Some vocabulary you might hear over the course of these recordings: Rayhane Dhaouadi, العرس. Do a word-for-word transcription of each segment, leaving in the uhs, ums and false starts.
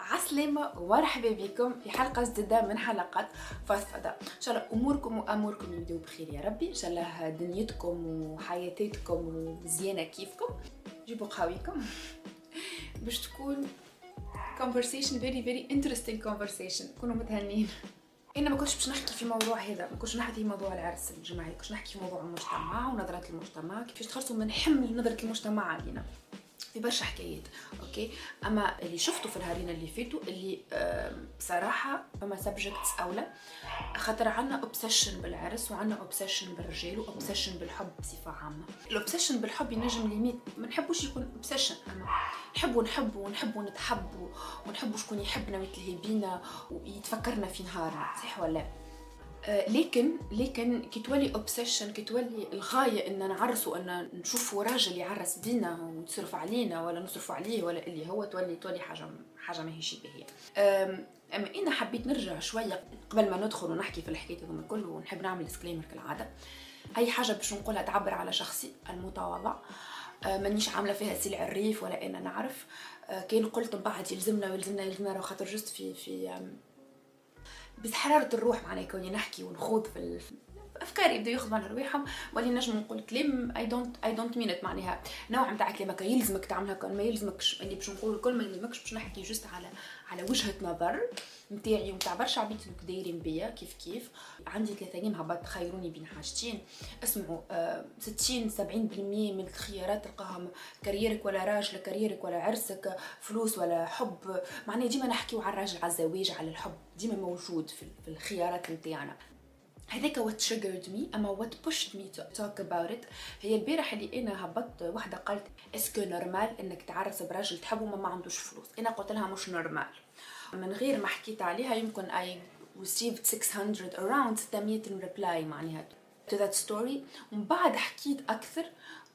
عسلامة ومرحبا بكم في حلقة جديدة من حلقات فاست فدا. إن شاء الله أموركم وأموركم يبدو بخير يا ربي، إن شاء الله دنيتكم وحياتكم مزيانة كيفكم. جيبوا قهويكم باش تكون conversation very very interesting conversation. كونوا متهنين. انا ما كنتش باش نحكي في موضوع هذا، ما كنتش نحكي في موضوع العرس الجماعي، كنتش نحكي في موضوع المجتمع ونظره المجتمع، كيفاش تخلصوا من حمل نظره المجتمع علينا في برشا حكايات. اوكي، اما اللي شفته في الهارينا اللي فاتوا اللي آه بصراحه فما سبجكتس اولى، خاطر عندنا اوبسيشن بالعرس وعندنا اوبسيشن بالرجال واوبسيشن بالحب بصفه عامه. الاوبسيشن بالحب ينجم ليميت ما نحبوش يكون اوبسيشن، اما نحبوا نحبوا ونحبوا نتحبوا ونحبوا شكون يحبنا ويتلهي بينا ويتفكرنا في نهارنا، صح ولا لا؟ لكن لكن كي تولي اوبسيشن، كي تولي الغايه ان نعرسوا ان نشوفوا راجل يعرس بينا ويتصرف علينا ولا نصرفوا عليه ولا اللي هو تولي تولي حاجه حاجه ماهيش باهيه. اما انا حبيت نرجع شويه قبل ما ندخل ونحكي في الحكايه هذوما الكل، ونحب نعمل ديسكليمر كالعاده. اي حاجه باش نقولها تعبر على شخصي المتواضع، مانيش عامله فيها سلع الريف ولا انا نعرف. كان قلت من بعد يلزمنا ويلزمنا يلزمنا خاطر جست في في بس حرارة الروح، معناها كوني نحكي ونخوض في الف... افكاري يبداو ياخذوا على رواحهم، ولي نجم نقول كلام اي دونت اي دونت مين، معناها نوع نتاع كلامك يلزمك تعملها كان ما يلزمكش. اللي باش نقول الكل ما يلزمكش، باش نحكي جست على على وجهه نظر نتاعي ونتاع برشا عباد اللي دايرين بيا كيف كيف. عندي ثلاثه ايام هبط خيروني بين حاجتين. اسمعوا آه ستين سبعين بالمية من الخيارات تلقاهم كاريرك ولا راجل، كاريرك ولا عرسك، فلوس ولا حب. معناها ديما نحكيو على الراجل، على الزواج، على الحب، ديما موجود في الخيارات نتاعنا. هذاك وات تريجرد مي، اما وات بوشت مي تو توك اباوت ات. هي البارح اللي انا هبطت وحده قالت اسكو نورمال انك تعرس براجل تحبه ما, ما عندوش فلوس. انا قلت لها مش نورمال، من غير ما حكيت عليها يمكن اي received ستمية around ستمية ريبلاي معناها to that story. ومن بعد حكيت اكثر،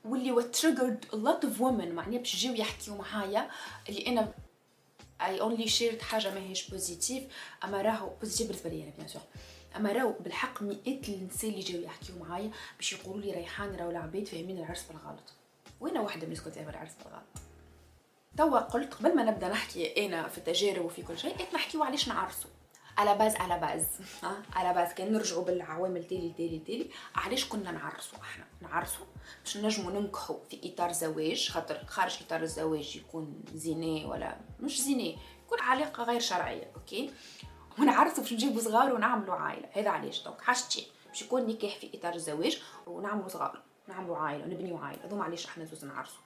واللي وات تريجرد a lot of women معناها باش يجيو يحكيو معايا اللي انا اي اونلي شيرت حاجه ماهيش بوزيتيف، اما راهو بوزيتيف بالنسبه لي انا بيان سور، اما راهو بالحق مئات النساء اللي جاو يحكيو معايا باش يقولوا لي ريحان راهو العباد فاهمين العرس بالغلط. وانا واحده من اللي فاهمه العرس بالغلط. توا قلت قبل ما نبدا نحكي انا في التجارب وفي كل شيء، احنا نحكيو علاش نعرسوا على باز على باز ها على باز كان نرجعوا بالعوامل تالي تالي تالي. علاش كنا نعرسوا؟ احنا نعرسوا باش نجموا ننكحوا في اطار زواج، خاطر خارج اطار الزواج يكون زينه ولا مش زينه، يكون علاقه غير شرعيه. اوكي، ونعرسوا باش نجيبوا صغار ونعملوا عائله. هذا علاش دونك حاجتين، باش يكون نكاح في اطار الزواج ونعملوا صغار ونعملوا عائله ونبنيوا عائله. هذوما علاش احنا زوز نعرسوا،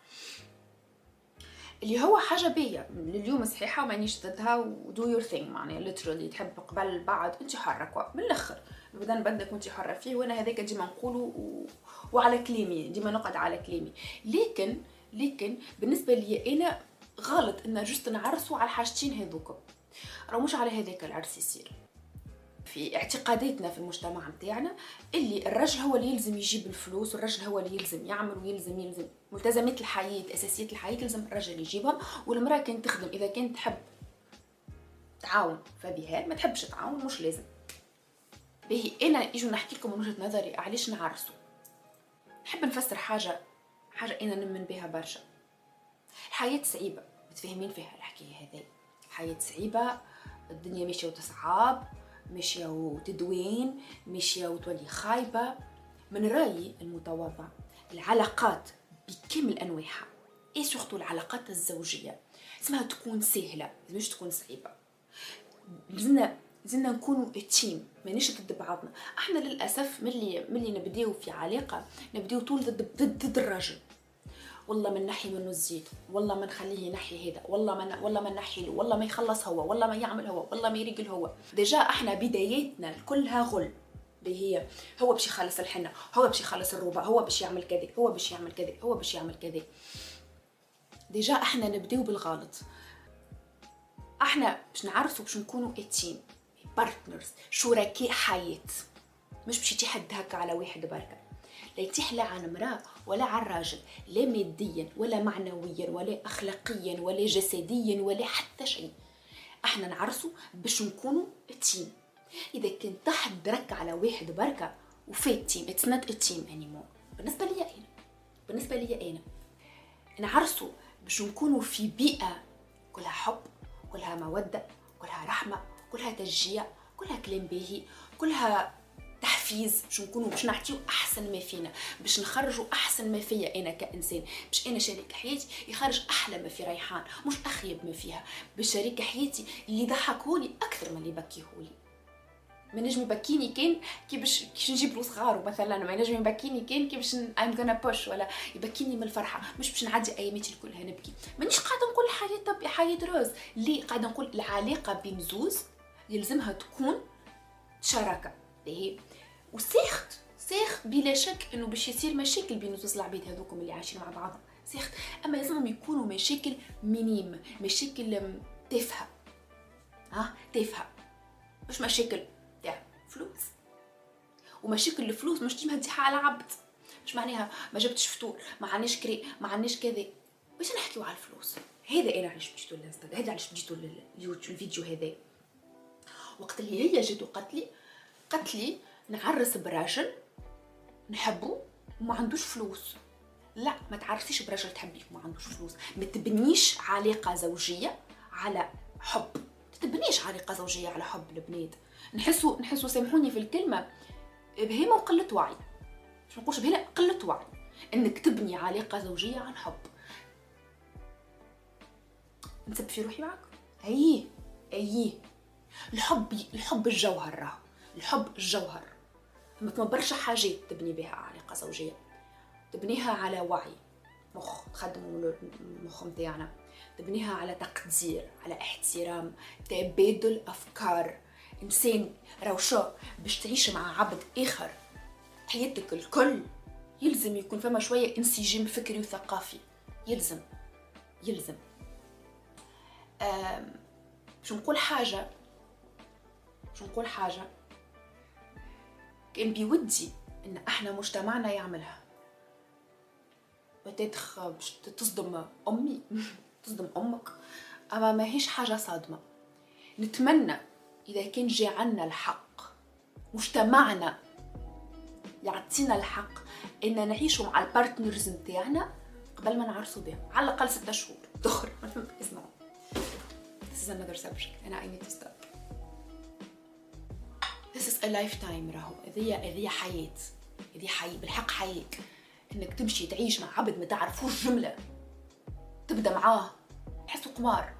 اللي هو حاجه بيا لليوم صحيحه ومانيش ضدها. ودو يور ثينغ معناها ليترالي تحب قبل بعد انت حره كوا من الاخر، البدن بدك وانت حره فيه. وانا هذاك ديما نقوله و... وعلى كلامي ديما نقعد على كلامي. لكن لكن بالنسبه لي انا غلط ان جست نعرسوا على الحاجتين هذوك، راه مش على هذاك العرس يصير. في اعتقاداتنا في المجتمع نتاعنا اللي الرجل هو اللي يلزم يجيب الفلوس، والرجل هو اللي يلزم يعمل ويلزم يلزم ملتزمات الحياه، اساسيات الحياه يلزم الرجل يجيبها، والمراه كانت تخدم اذا كانت تحب تعاون فبها، ما تحبش تعاون مش لازم. باهي انا نجي نحكي لكم من وجهه نظري علاش نعرسوا. نحب نفسر حاجه حاجه انا نؤمن بها برشا. الحياه صعيبه، متفاهمين فيها الحكايه هذه، الحياه صعيبه، الدنيا ماشيه وتصعب، ماشيه وتدوين، ماشيه وتولي خايبه. من رايي المتواضع العلاقات بكامل انواعها اي سورتو العلاقات الزوجيه اسمها تكون سهله، مش تكون صعيبه. لازمنا لازمنا نكونوا تيم، مانيش ضد بعضنا. احنا للاسف ملي ملي نبداو في علاقه نبداو طول ضد ضد الراجل، والله ما نحي منه الزيت، والله ما نخليه ينحي هذا، والله ما والله ما نحي له، والله ما يخلص هو، والله ما يعمل هو، والله ما يريقل هو. ديجا احنا بداياتنا كلها غل، اللي هي هو باش يخلص الحنه، هو باش يخلص الروبه، هو باش يعمل كذا، هو باش يعمل كذا، هو باش يعمل كذا. ديجا احنا نبداو بالغلط. احنا باش نعرسوا باش نكونوا اتيم بارتنرز، شركاء حياه، مش باش يتيح حد هكا على واحد بركه. لا يتيح لا على المراه ولا على الراجل، لا ماديا ولا معنويا ولا اخلاقيا ولا جسديا ولا حتى شيء. احنا نعرسوا باش نكونوا تيم. اذا كان تحت درك على واحد بركه وفات تيم اتس نوت تيم انيمور بالنسبه ليا انا. بالنسبه لي انا نعرسوا باش نكونوا في بيئه كلها حب، كلها موده، كلها رحمه، كلها تشجيع، كلها كلام باهي، كلها تحفيز، باش نكونوا باش نعطيو احسن ما فينا، باش نخرجوا احسن ما فيا انا كانسان، باش انا شريك حياتي يخرج احلى ما في ريحان، مش اخيب ما فيها، باش شريك حياتي اللي يضحكولي اكثر من اللي يبكيهولي. ما نجم يبكيني كان كي باش كي نجيب له صغار مثلا، ما نجم يبكيني كان كي باش ايم غانا بوش، ولا يبكيني من الفرحه، مش باش نعدي اياماتي الكلها نبكي. مانيش قاعده نقول حياه طبيعيه حياه روز، لي قاعده نقول العلاقه بين زوز يلزمها تكون شراكه هي وسيخت سيخت، بلا شك انه باش يصير مشاكل بين زوز العبيد هذوكم اللي عايشين مع بعضهم سيخت، اما لازمهم يكونوا مشاكل مينيم، مشاكل تافهه، ها تافهه، مش مشاكل فلوس. ومشاكل الفلوس مش ديما تضيع على عبد، مش معناها ما جبتش فطور، ما عندناش كري، ما عندناش كذا، باش نحكيو على الفلوس. هذا انا علاش جيتو للانستغرام، هذا علاش جيتو لليوتيوب الفيديو هذا. وقت اللي هي جات وقالت لي قالت لي نعرس براجل نحبو وما عندوش فلوس. لا، ما تعرسيش براجل تحبيه وما عندوش فلوس، ما تبنيش علاقه زوجيه على حب، ما تبنيش علاقه زوجيه على حب. البنات نحسوا نحسوا سامحوني في الكلمه بهيمه وقله وعي، مش نقولش بهيمه، قله وعي انك تبني علاقه زوجيه عن حب. نسب في روحي معك، اي اي الحب الحب الجوهر، راه الحب الجوهر، ما تمبرش حاجات تبني بها علاقه زوجيه، تبنيها على وعي، مخ تخدموا المخ نتاعنا، تبنيها على تقدير، على احترام، تبادل افكار. انسان روشة باش تعيش مع عبد اخر حياتك الكل، يلزم يكون فما شويه انسجام فكري وثقافي، يلزم يلزم باش نقول حاجه باش نقول حاجه كان بيودي ان احنا مجتمعنا يعملها. بتدخ باش تصدم امي تصدم امك، اما ماهيش حاجه صادمه. نتمنى إذا كان جا عنا الحق، مجتمعنا يعطينا الحق إن نعيشوا مع البارتنرز نتاعنا قبل ما نعرسوا بهم، على الأقل ستة شهور. دخر اسمعوا، This is another subject and I need to stop. This is a lifetime. راهو هذيا هذيا حياة، هذيا حياة بالحق، حياة إنك تمشي تعيش مع عبد ما تعرفوش جملة، تبدا معاه تحسوا قمار.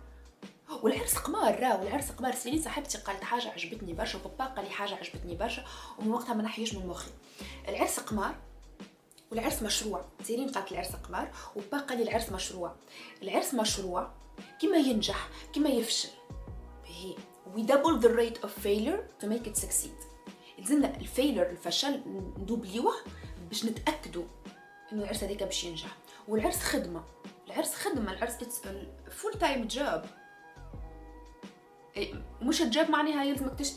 والعرس قمار، راه والعرس قمار. سيرين صاحبتي قالت حاجه عجبتني برشا، وبابا قال لي حاجه عجبتني برشا، ومن وقتها ما نحيش من مخي. العرس قمار والعرس مشروع. سيرين قالت العرس قمار، وبابا قال لي العرس مشروع. العرس مشروع كيما ينجح كيما يفشل. هي we double the rate of failure to make it succeed. لازمنا الفيلر الفشل ندوبليوه باش نتاكدوا انه العرس هذاك باش ينجح. والعرس خدمه، العرس خدمه، العرس فول تايم جوب. مش تجاب معناها يلزمك تش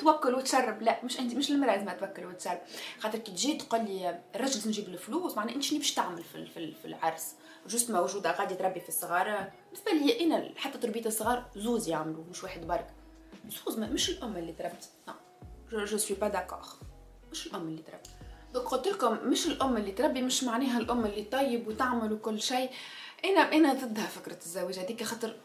توكل وتشرب، لا مش عندي، مش المراه لازم توكل وتشرب. خاطر كي تجي تقول لي الراجل لازم يجيب الفلوس، معناها انت شنو باش تعمل في في العرس؟ جوست موجوده غادي تربي في الصغار. بالنسبه لي انا حتى تربيه الصغار زوز يعملوا، مش واحد برك، زوز، مش الام اللي تربت. نو جو سوي با داكور، مش الام اللي تربت. دونك قلت لكم مش الام اللي تربي مش معناها الام اللي طيب وتعمل وكل شيء. انا انا ضدها فكره الزواج هذيك، خاطر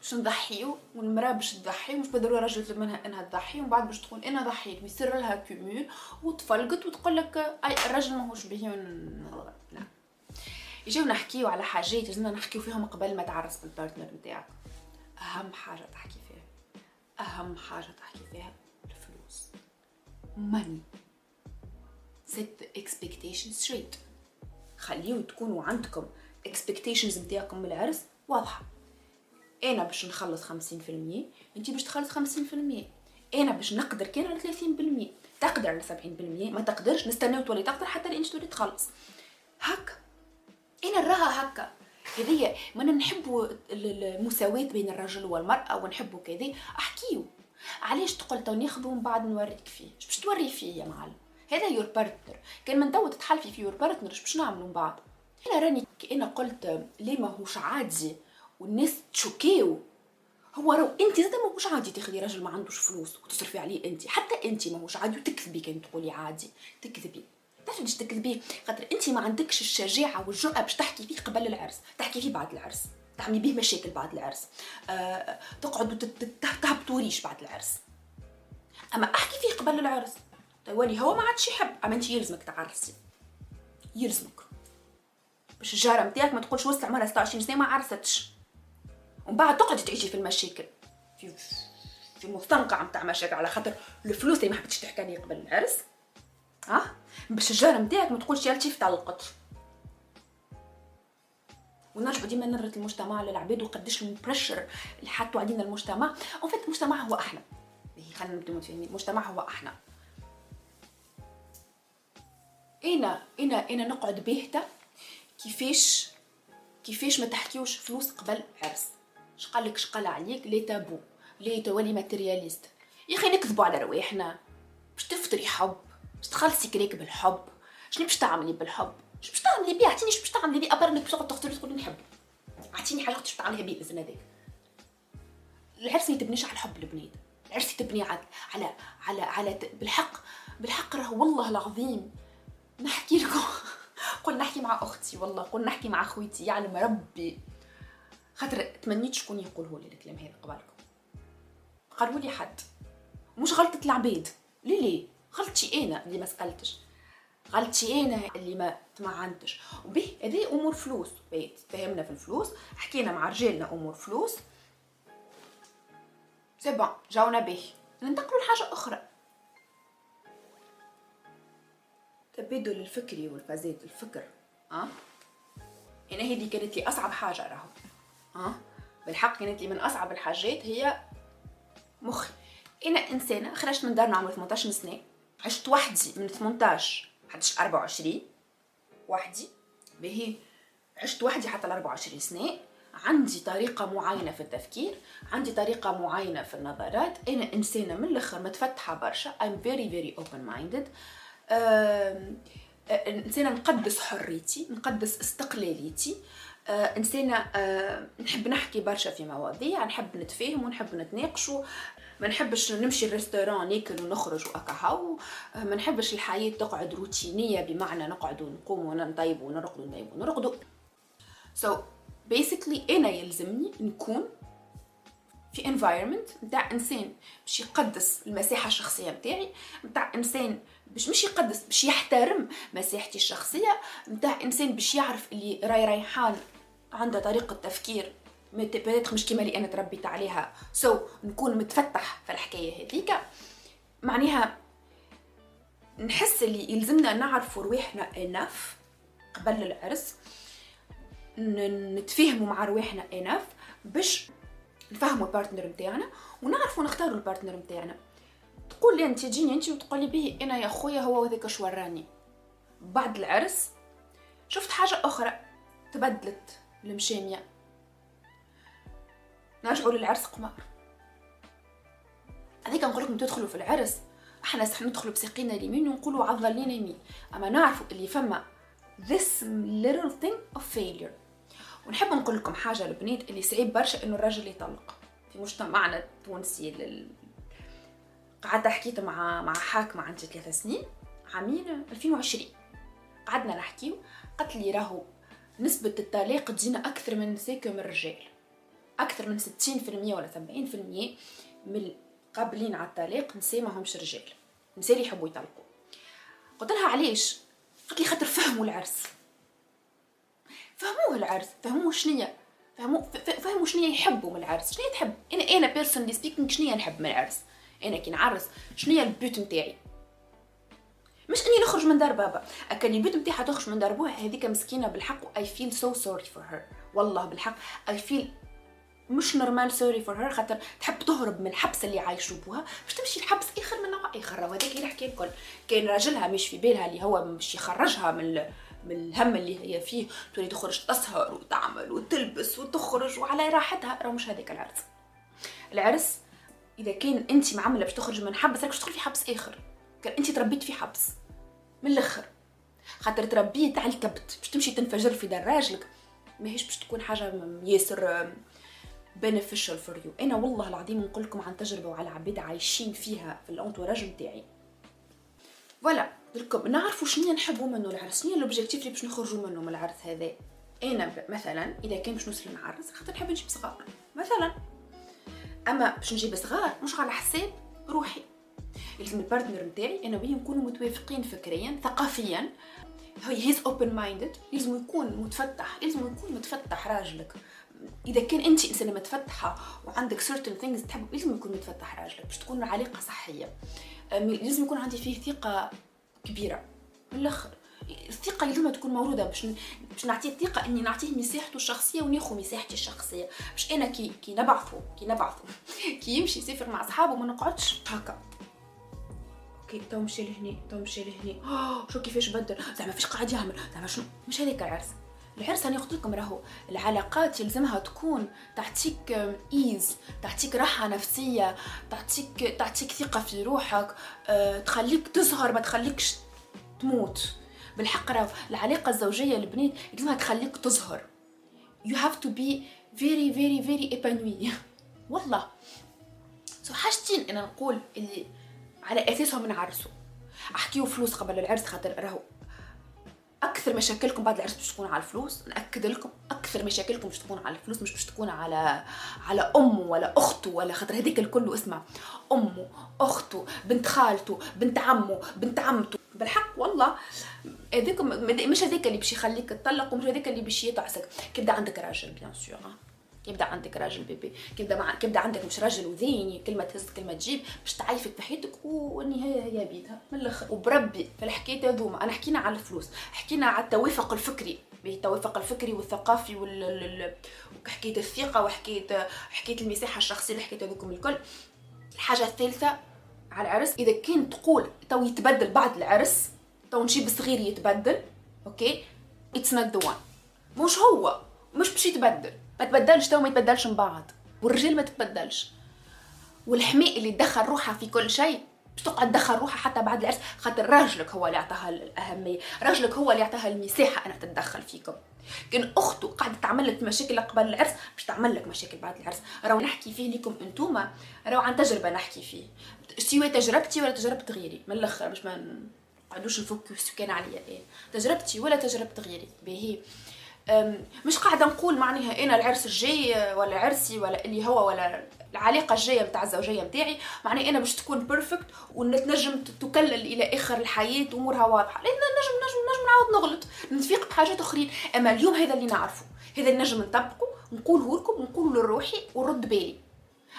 باش نضحيو والمراه باش تضحي، مش بالضروره راجل منها انها تضحي ومن بعد باش تقول انا ضحيت ويصير لها كومول وتفلقت وتقول لك اي الراجل ماهوش باهي. لا، يجيو نحكيو على حاجات لازمنا نحكيو فيهم قبل ما تعرس بالبارتنر نتاعك. اهم حاجه تحكي فيها، اهم حاجه تحكي فيها الفلوس. money set the expectations straight. خليو تكونوا عندكم expectations نتاعكم من العرس واضحه. انا باش نخلص خمسين بالمية، انتي باش تخلص خمسين بالمية، انا باش نقدر كان على ثلاثين بالمية، تقدر على سبعين بالمية، ما تقدرش نستناو تولي تقدر حتى لين تولي تخلص. هكا انا نراها هكا. هذيا ما نحبوا المساواه بين الرجل والمراه ونحبوا كذا. احكيو علاش تقول تو ناخذو ومن بعد نوريك فيه، اش باش توري فيه يا معلم؟ هذا يور بارتنر، كان من تو تتحلفي في يور بارتنر اش باش نعملو من بعد؟ انا راني كأنا قلت ليه ماهوش عادي والناس تشوكيو. هو رو انت زاد ماهوش عادي تاخذي راجل ما عندوش فلوس وتصرفي عليه انت، حتى انت ماهوش عادي وتكذبي كان تقولي عادي، تكذبي. علاش باش تكذبيه؟ خاطر انت ما عندكش الشجاعه والجرأه باش تحكي فيه قبل العرس، تحكي فيه بعد العرس، تعملي به مشاكل بعد العرس، أه تقعدوا تهبطوا ريش بعد العرس. اما احكي فيه قبل العرس تولي هو ما عادش يحب. اما انت يلزمك تعرسي، يلزمك باش الجاره نتاعك ما تقولش وصل عمرها ستة وعشرين سنه ما عرستش، ومن بعد تقعدي تعيشي في المشاكل، في في مستنقع نتاع مشاكل على خاطر الفلوس اللي ما حبيتش تحكي لي قبل العرس. اه باش الجاره نتاعك ما تقولش يا لطيف تعلقت. ونرجعوا ديما نرة المجتمع للعباد وقداش المبرشر اللي حطوا علينا المجتمع. وفات المجتمع هو احنا، خلينا نبداو متفاهمين، المجتمع هو احنا. انا انا انا نقعد باهته كيفاش كيفاش ما تحكيوش فلوس قبل عرس، شقالك شقال عليك، لي تابو، لي تولي ماتيرياليست. يا اخي نكذبوا على رواحنا باش تفطري حب، باش تخلصي كريك بالحب. شنو باش تعملي بالحب؟ شنو باش تعملي بيه؟ اعطيني شنو باش تعملي بيه، ابرك باش تقعد تختاري تقولي نحبك. اعطيني حاجه باش تعمليها بيه باذن هذاك. العرس ما يتبنيش على الحب البنات، العرس يتبني على على على, على بالحق بالحق. راه والله العظيم نحكي لكم، قلنا نحكي مع اختي، والله قلنا نحكي مع خويتي، يعلم ربي خاطر تمنيت شكون يقوله لي الكلام هذا قبالكم. قالوا لي حد مش غلطه العبيد، ليه ليه غلطتي انا اللي ما سالتش، غلطتي انا اللي ما تمعنتش. وبه هذه امور فلوس، تفهمنا في الفلوس، حكينا مع رجالنا امور فلوس، سي بون جاونا به. ننتقلوا لحاجه اخرى، التبادل الفكري والفزاد الفكر. اه انا هذه كانت لي اصعب حاجه راهو، اه بالحق كانت لي من اصعب الحاجات هي مخي. انا انسانه خرجت من دارنا عمري ثمنطاش سنه، عشت وحدي من ثمنطاش حتى أربعة وعشرين وحدي، باهي عشت وحدي حتى أربعة وعشرين سنه. عندي طريقه معينه في التفكير، عندي طريقه معينه في النظرات. انا انسانه من الاخر متفتحه برشا، I'm very very open minded. آه، آه، انسانه نقدس حريتي، نقدس استقلاليتي. آه، انسانه آه، نحب نحكي برشا في مواضيع، نحب نتفاهم ونحب نتناقشوا. ما نحبش نمشي للريستوران ناكل ونخرج وأكهو. آه، ما نحبش الحياه تقعد روتينيه، بمعنى نقعد ونقوم ونطيب ونرقد ونطيب ونرقد. سو so basically انا يلزمني نكون في environment نتاع انسان باش يقدس المساحه الشخصيه نتاعي، نتاع انسان باش مش يقدس، باش يحترم مساحتي الشخصيه، نتاع انسان باش يعرف اللي راي ريحان عندها طريقه تفكير ما تبانتش مش كيما اللي انا تربيت عليها. سو so, نكون متفتح في الحكايه هذيك، معناها نحس اللي يلزمنا نعرفوا رواحنا اناف قبل العرس، نتفاهموا مع رواحنا اناف باش نفهموا البارتنر نتاعنا ونعرفوا نختاروا البارتنر نتاعنا. تقول لي انت، تجيني انت وتقولي به انا يا خويا هو هذاك شو وراني. بعد العرس شفت حاجه اخرى تبدلت المشاميه، نرجعوا للعرس قمار. هذيك نقول لكم تدخلوا في العرس، احنا صح ندخلوا بساقينا اليمين ونقولوا عضلين يمين، اما نعرفوا اللي فما this little thing of failure. ونحب نقول لكم حاجه البنات اللي صعيب برشا انه الراجل يطلق في مجتمعنا التونسي. لل... قعدت حكيت مع مع حاكمه عندي ثلاث سنين، عامين ألفين وعشرين قعدنا نحكيو، قالت لي راهو نسبه الطلاق تجينا اكثر من النساء من الرجال، اكثر من ستين بالمية ولا سبعين بالمية من القابلين على الطلاق نساء ماهمش رجال، نساء اللي يحبوا يطلقوا. قلت لها علاش؟ قالت لي خاطر فهموا العرس، فهموه العرس، فهموا شنيا، فهموا فهموا شنيا يحبوا من العرس، شنيا تحب. انا انا بيرسونلي سبيكينغ شنيا نحب من العرس، انا كي نعرس شنيا البيوت نتاعي، مش اني نخرج من دار بابا. اكل البيوت نتاعها تخرج من دار بوها، هذيك مسكينه بالحق. اي فيل سو سوري فور هير، والله بالحق اي فيل مش نورمال سوري فور هير، خاطر تحب تهرب من الحبس اللي عايشوا بوها باش تمشي لحبس اخر من نوع اخر. وهذاك اللي حكي الكل كان راجلها مش في بالها، اللي هو باش يخرجها من من الهم اللي هي فيه، تولي تخرج تسهر وتعمل وتلبس وتخرج وعلى راحتها. راه مش هذاك العرس. العرس اذا كان انت معامله باش تخرج من حبس، راك باش تدخل في حبس اخر. كان انت تربيت في حبس من الاخر، خاطر تربيت على الكبت باش تمشي تنفجر في دراجلك، ماهيش باش تكون حاجه ياسر beneficial for you. انا والله العظيم نقول لكم عن تجربه وعلى عباد عايشين فيها في الانتوراج نتاعي، فوالا دركم نعرفوا شنو نحبوا منو العرس، شنو لوبجيكتيف اللي باش نخرجوا منو من العرس هذا. انا مثلا اذا كان باش نوصل للعرس خاطر نحب نجيب صغار مثلا، اما باش نجيب صغار مش على حساب روحي، لازم البارتنر نتاعي انا وياه نكونوا متوافقين فكريا ثقافيا، هيز اوبن مايندد، لازم يكون متفتح، لازم يكون متفتح راجلك. اذا كان انت انسانه متفتحه وعندك certain things تحب، لازم يكون متفتح راجلك باش تكون علاقه صحيه. لازم يكون عندي فيه ثقه كبيره من الاخر، الثقه اللي لازم تكون موروده باش باش نعطيه الثقه اني نعطيه مساحته الشخصيه وناخذ مساحتي الشخصيه، باش انا كي كي نبعثه كي نبعثه كي يمشي يسافر مع اصحابه ما نقعدش هكا اوكي تو مشي لهنا تو مشي لهنا شو كيفاش بدل زعما فاش قاعد يعمل زعما شنو. مش هذاك العرس. العرس انا قلت لكم راهو العلاقات يلزمها تكون تعطيك ايز، تعطيك راحه نفسيه، تعطيك تعطيك ثقه في روحك، أه، تخليك تزهر ما تخليكش تموت. بالحق راهو العلاقه الزوجيه البنات يلزمها تخليك تزهر. you have to be very very very épanoui والله. سو حاجتين انا نقول اللي على اساسهم نعرسوا، احكيوا فلوس قبل العرس خاطر راهو اكثر مشاكلكم بعد العرس باش تكون على الفلوس. ناكد لكم اكثر مشاكلكم باش تكون على الفلوس، مش باش تكون على على امه ولا اخته ولا خاطر هذيك الكل. اسمع، امه اخته بنت خالته بنت عمه بنت عمته، بالحق والله هذيك مش هذيك اللي باش يخليك تطلق، ومش هذيك اللي باش يطعسك. كيبدا عندك راجل بيان سور، كيبدا عندك راجل بيبي، كيبدا مع... كيبدا عندك مش راجل وذيني، كلمه تهز كلمه تجيب باش تعيفك في حياتك، والنهايه هي بيدها من الاخر. وبربي في الحكايه هذوما انا حكينا على الفلوس، حكينا على التوافق الفكري، التوافق الفكري والثقافي وال وحكايه الثقه وحكايه حكايه المساحه الشخصيه اللي حكيت هذوكم الكل. الحاجه الثالثه على العرس، اذا كان تقول تو يتبدل بعد العرس، تو نجيب صغير يتبدل، اوكي اتس نوت ذا وان، مش هو مش باش يتبدل، ما تبدلش تو، ما يتبدلش من بعض، والرجال ما تتبدلش، والحماء اللي تدخل روحها في كل شيء باش تقعد تدخل روحها حتى بعد العرس، خاطر راجلك هو اللي عطاها الاهميه، راجلك هو اللي عطاها المساحه انها تتدخل فيكم. كان اخته قاعده تعمل لك مشاكل قبل العرس باش تعمل لك مشاكل بعد العرس. راهو نحكي فيه ليكم انتوما، راهو عن تجربه نحكي فيه، سواء تجربتي ولا تجربه غيري من الاخر، باش ما نقعدوش نفوكسو كان عليا ايه تجربتي ولا تجربه غيري. باهي مش قاعده نقول معناها انا العرس الجاي ولا عرسي ولا اللي هو ولا العلاقه الجايه نتاع الزوجيه نتاعي معناها انا باش تكون بيرفكت ونتنجم تكلل الى اخر الحياه وامورها واضحه، لان نجم نجم نجم نعاود نغلط، نتفيق بحاجات اخرين. اما اليوم هذا اللي نعرفه، هذا اللي نجم نطبقه، نقوله لكم ونقوله لروحي ونرد بالي.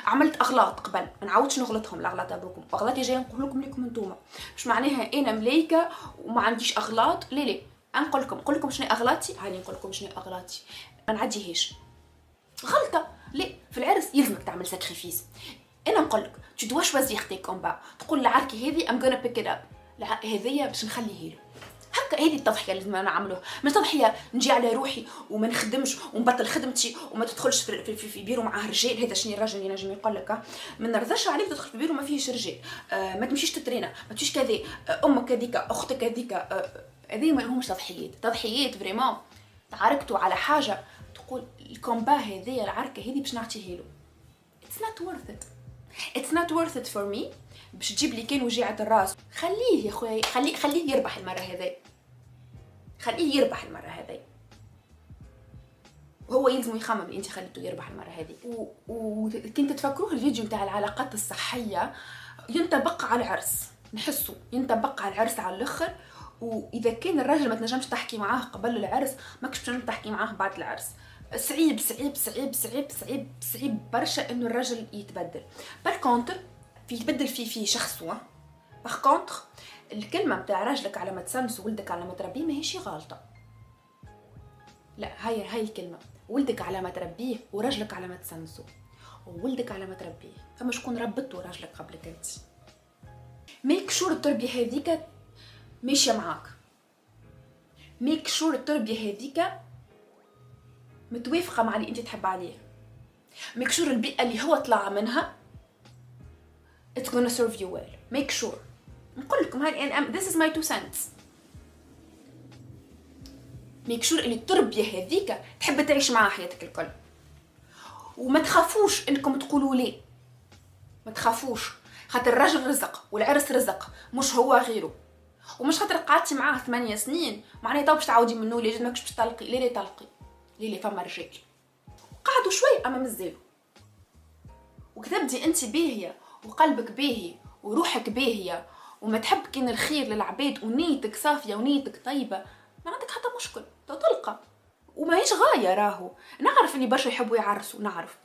عملت اغلاط قبل، ما نعاودش نغلطهم، الاغلاط هذوكم اغلاطي جايه نقول لكم ليكم انتوما، مش معناها انا ملايكه وما عنديش اغلاط، لا لا، نقول لكم نقول لكم شنو اغلاطي، هاني نقول لكم شنو اغلاطي، ما نعديهاش غلطه. ليه في العرس يلزمك تعمل ساكريفيس. انا نقول لك تو دوا شوازيغ تي كومبا، تقول العركي هذه ام غانا بيك ات اب، هذيا باش نخليه له هكا. هذه التضحيه اللي لازم نعملوه، مش تضحيه نجي على روحي وما نخدمش ونبطل خدمتي وما تدخلش في, في, في, في بيرو مع رجال. هذا شنو الراجل اللي نجم يقول لك ما نرضاش عليك تدخل في بيرو ما فيهش رجال، آه ما تمشيش تترينا، ما تمشيش كذا، آه امك هذيك، اختك هذيك، آه هذي ما لهمش تضحيات. تضحيات فريمون تعاركتوا على حاجه، تقول الكومبا هذيا العركه هذي باش نعطيها له، اتس نوت وورث ات، اتس نوت وورث ات فور مي، باش تجيب لي كان وجيعه الراس. خليه يا خويا، خليه خليه يربح المره هذي، خليه يربح المره هذي، وهو يلزم يخمم انت خليته يربح المره هذي. وكنت تفكروه الفيديو نتاع العلاقات الصحيه ينطبق على العرس، نحسه ينطبق على العرس على الاخر. واذا كان الراجل ما تنجمش تحكي معاه قبل العرس، ماكش تنجم تحكي معاه بعد العرس. صعيب صعيب صعيب صعيب صعيب صعيب برشا انه الراجل يتبدل. بالكونتر في يتبدل في في شخصه، باغ كونتر الكلمه نتاع راجلك على ما تسنس ولدك على ما تربيه ماهيش غالطه. لا، هاي هاي الكلمه، ولدك على ما تربيه وراجلك على ما تسنسو، وولدك على ما تربيه. فما شكون ربته راجلك قبلك انت؟ ميك شور التربيه هذيك ماشيه معاك، ميك شور التربيه هذيك متوافقه مع اللي انت تحب عليه، ميك شور البيئه اللي هو طلع منها it's gonna serve you well. ميك شور نقول لكم هاي this is my two cents، ميك شور اللي التربيه هذيك تحب تعيش معها حياتك الكل. وما تخافوش انكم تقولوا لي، ما تخافوش، خاطر الراجل رزق والعرس رزق، مش هو غيره. ومش خاطر قعدتي معاه ثمانية سنين معناها تو باش تعاودي منو لي جد ماكش باش تطلقي. ليه لي طلقي؟ ليه لي فما رجال قعدوا شوي اما مازالوا. وكتبدي انت باهيه وقلبك باهي وروحك باهيه وما تحب كان الخير للعباد ونيتك صافيه ونيتك طيبه، ما عندك حتى مشكل تطلقه وماهيش غايه. راهو نعرف اللي برشا يحبوا يعرسوا، نعرف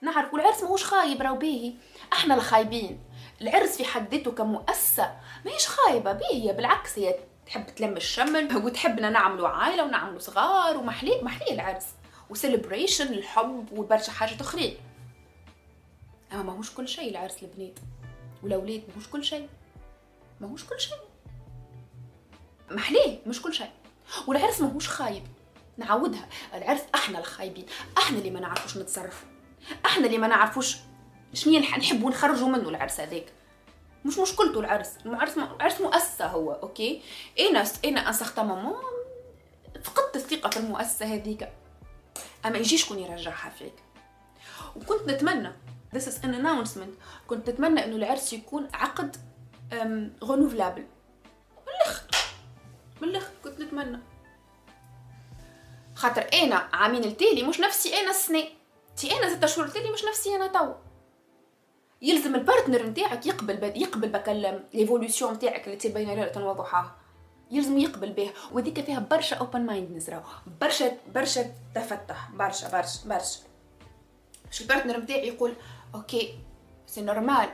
نعرف والعرس ماهوش خايب، راهو باهي، احنا الخايبين. العرس في حد ذاته كمؤسسه ماهيش خايبه، باهيه بالعكس، هي تحب تلم الشمل وتحبنا نعملوا عائله ونعملوا صغار ومحلي محلي العرس وسيلبريشن الحب وبرشا حاجات اخرين. اما ماهوش كل شيء العرس البنات والأولاد، ماهوش كل شيء، ماهوش كل شيء، محليه مش كل شيء. والعرس ماهوش خايب، نعودها، العرس احنا الخايبين، احنا اللي ما نعرفوش نتصرفوا، احنا اللي ما نعرفوش شنو نحبوا نخرجوا منه. العرس هذاك مش مشكلته، العرس العرس عرس مؤسسه هو، اوكي. انا انا ان سارتان مومون فقدت الثقه في المؤسسه هذيك، اما يجي شكون يرجعها فيك. وكنت نتمنى This is an announcement. كنت نتمنى انه العرس يكون عقد رينوفلابل باللخ باللخ، كنت نتمنى، خاطر انا عامين التالي مش نفسي انا السنه تي، انا ستة شهور التالي مش نفسي انا توا. يلزم البارتنر نتاعك يقبل يقبل بك ليفولوسيون نتاعك اللي تصير بين ليله وضحاها، يلزم يقبل بها. وهذيك فيها برشا اوبن مايند، نزراو برشا برشا تفتح، برشا برشا برشا باش البارتنر نتاعي يقول اوكي سي نورمال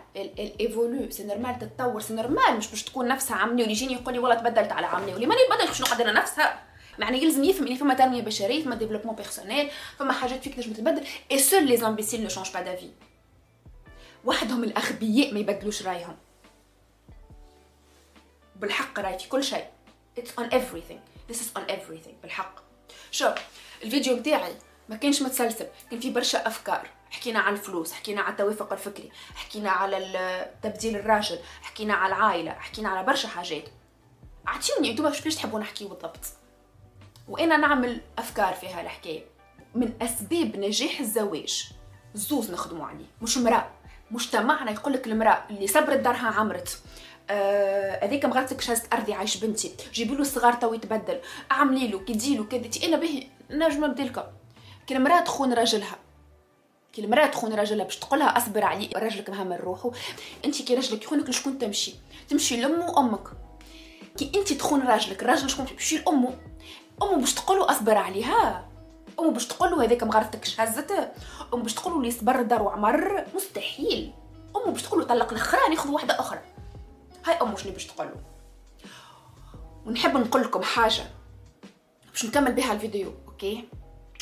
ايفولو، سي نورمال تتطور، سي نورمال مش باش تكون نفسها عاملي. واللي يجيني يقول لي والله تبدلت على عاملي، واللي ماني بدلت شنو قد انا نفسها. معناها يلزم يفهم اللي فما تنميه بشريه، فما ديفلوبمون بيرسونيل، فما حاجات فيك تنجم تتبدل. اي سول لي زامبيسيل نو شونج با دافي، وحدهم الاغبياء ما يبدلوش رايهم. بالحق راي في كل شيء، it's on everything، this is on everything بالحق. شو الفيديو نتاعي ما كانش متسلسل، كان فيه برشا افكار. حكينا على الفلوس، حكينا على التوافق الفكري، حكينا على تبديل الراجل، حكينا على العائله، حكينا على برشا حاجات. اعطيوني انتوما واش باش تحبوا نحكي بالضبط، وانا نعمل افكار في هالحكايه. من اسباب نجاح الزواج زوز نخدموا عليه، مش امراه. مجتمعنا يقول لك المراه اللي صبرت دارها عمرت، هذيك آه مغاتك شهزت ارضي عايش بنتي، جيبوا له الصغار تو يتبدل، اعملي له كدي له كذا. انا باهي نجم نبدا لكم كي المراه تخون راجلها، كي المراه تخون راجلها باش تقولها اصبر عليه، راجلك مهمل روحه. انت كي راجلك يخونك لشكون تمشي؟ تمشي لامه وامك. كي انت تخون راجلك، الراجل شكون تمشي؟ لامه. امه باش تقولو اصبر عليها، امه باش تقولو هذاك مغرفتك شهزته، امه باش تقولو لي صبر دار وعمر، مستحيل. امه باش تقولو طلق الاخران ياخذ واحده اخرى، هاي امه شنو باش تقولو. ونحب نقول لكم حاجه باش نكمل بها الفيديو، اوكي.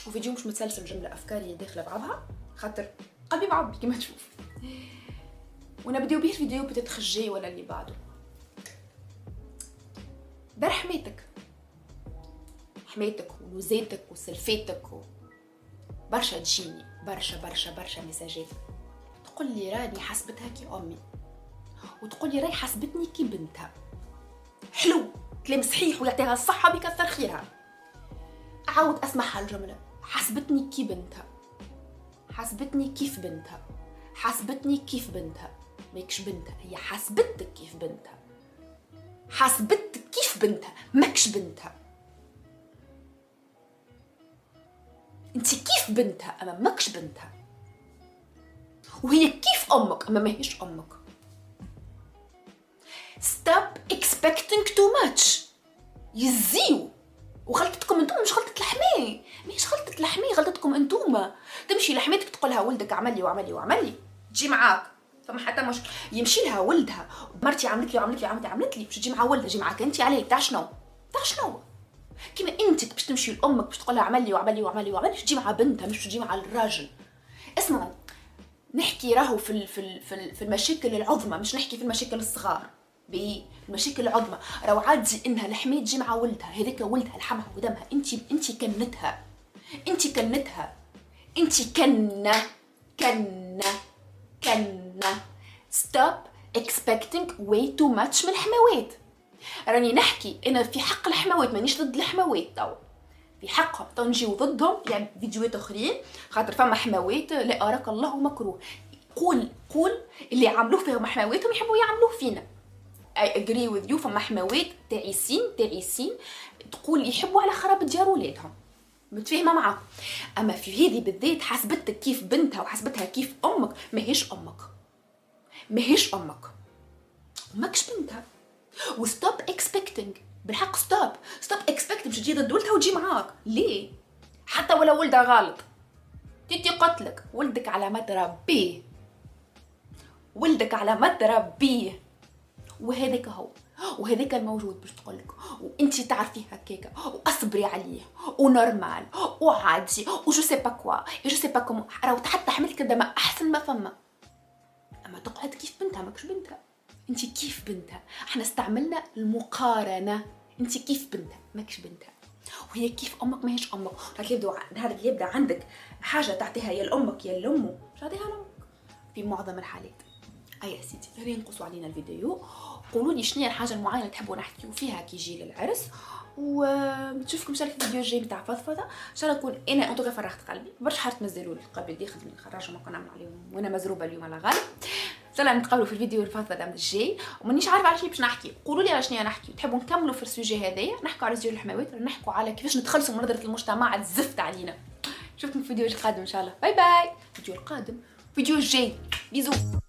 وفيديو مش متسلسل، جمله افكاري داخله بعضها، خاطر قلبي معبي كيما تشوف. ونبداو به الفيديو بتتخ الجاي ولا اللي بعده. دار حمايتك، حمايتك ولوزاتك وسلفاتك و... برشا تجيني برشا برشا برشا مساجات تقول لي راني حسبتها كي امي، وتقول لي راي حسبتني كي بنتها. حلو، كلام صحيح ويعطيها الصحه بكثر خيرها. اعاود اسمع هالجمله، حسبتني كي بنتها، حسبتني كيف بنتها، حسبتني كيف بنتها. ماكش بنتها، هي حسبتك كيف بنتها، حسبتك كيف بنتها، ماكش بنتها. انت كيف بنتها اما ماكش بنتها، وهي كيف امك اما ماهيش امك. stop expecting too much. يزيو وغلطتكم انتوما، مش غلطة الحماية، ماهيش غلطة الحماية، غلطتكم انتوما. تمشي لحماتك تقولها ولدك عملي وعملي وعملي، تجي معاك فما حتى مشكل. يمشي لها ولدها مرتي عملت لي وعملت لي وعملت لي عملت لي، باش تجي مع ولدها، تجي معاك انت عليه. تاع شنو؟ تاع شنو؟ كيما انت باش تمشي لامك باش تقولها عملي وعملي وعملي وعملي، باش تجي مع بنتها مش تجي مع الراجل. اسمعوا، نحكي راهو في ال في ال في, ال في المشاكل العظمى، مش نحكي في المشاكل الصغار. باهي المشاكل العظمى راهو عادي انها الحمايه تجي مع ولدها، هذاك ولدها لحمها ودمها. انت انت كنتها، انت كنتها، انت كنه كنه كنه. stop expecting way too much من الحماوات. راني نحكي انا في حق الحماوات، مانيش ضد الحماوات، توا في حقهم تو نجيو ضدهم يعني فيديوهات اخرين، خاطر فما حماوات لا اراك الله مكروه. قول قول اللي عملوه فيهم حماواتهم يحبوا يعملوه فينا، اي اجري وذ يو. فما حماوات تعيسين تعيسين تقول يحبوا على خراب ديار ولادهم، متفاهمه معاهم. اما في هذه بالذات حسبتك كيف بنتها وحسبتها كيف امك، ماهيش امك ماهيش امك ماكش بنتها. وستوب اكسبكتينغ، بالحق ستوب ستوب اكسبكت باش تجي ضد ولدها وتجي معاك. ليه؟ حتى ولو ولدها غلط، تيتي قتلك ولدك على ما تربيه، ولدك على ما تربيه، وهذاك هو وهذاك الموجود باش تقولك وانت تعرفيه هكاك واصبري عليه ونورمال وعادي وجو سي با كوا جو سي با كومون. راهو حتى حملتك دما احسن ما فما. اما تقعد كيف بنتها، ماكش بنتها، انت كيف بنتها. احنا استعملنا المقارنه، انت كيف بنتها ماكش بنتها، وهي كيف امك ماهيش امك. نهار اللي يبدا عندك حاجه تعطيها يا لامك يا لامو، تعطيها لامك في معظم الحالات. اي يا سيدي، هنا ينقصوا علينا الفيديو. قولوا لي شنو هي الحاجه المعينه تحبوا نحكيو فيها كي يجي للعرس، ونشوفكم ان شاء الله في الفيديو الجاي نتاع فضفضه. ان شاء الله نكون انا انتو فرحت قلبي برشا حارت مازالوا القبل دي خدمه نخرجهم وكنا نعمل عليهم وانا مزروبه اليوم على غالب. سلام، نتقابلوا في الفيديو الفضفضه الجاي ومانيش عارفه على شنو باش نحكي. قولوا لي على شنو نحكي، تحبوا نكملوا في السوجي هذايا نحكوا على زيور الحماوات، ولا نحكوا على كيفاش نتخلصوا من نظره المجتمع الزفت علينا. نشوفكم في الفيديو القادم ان شاء الله. باي باي. الفيديو القادم، فيديو الجاي. بيزو.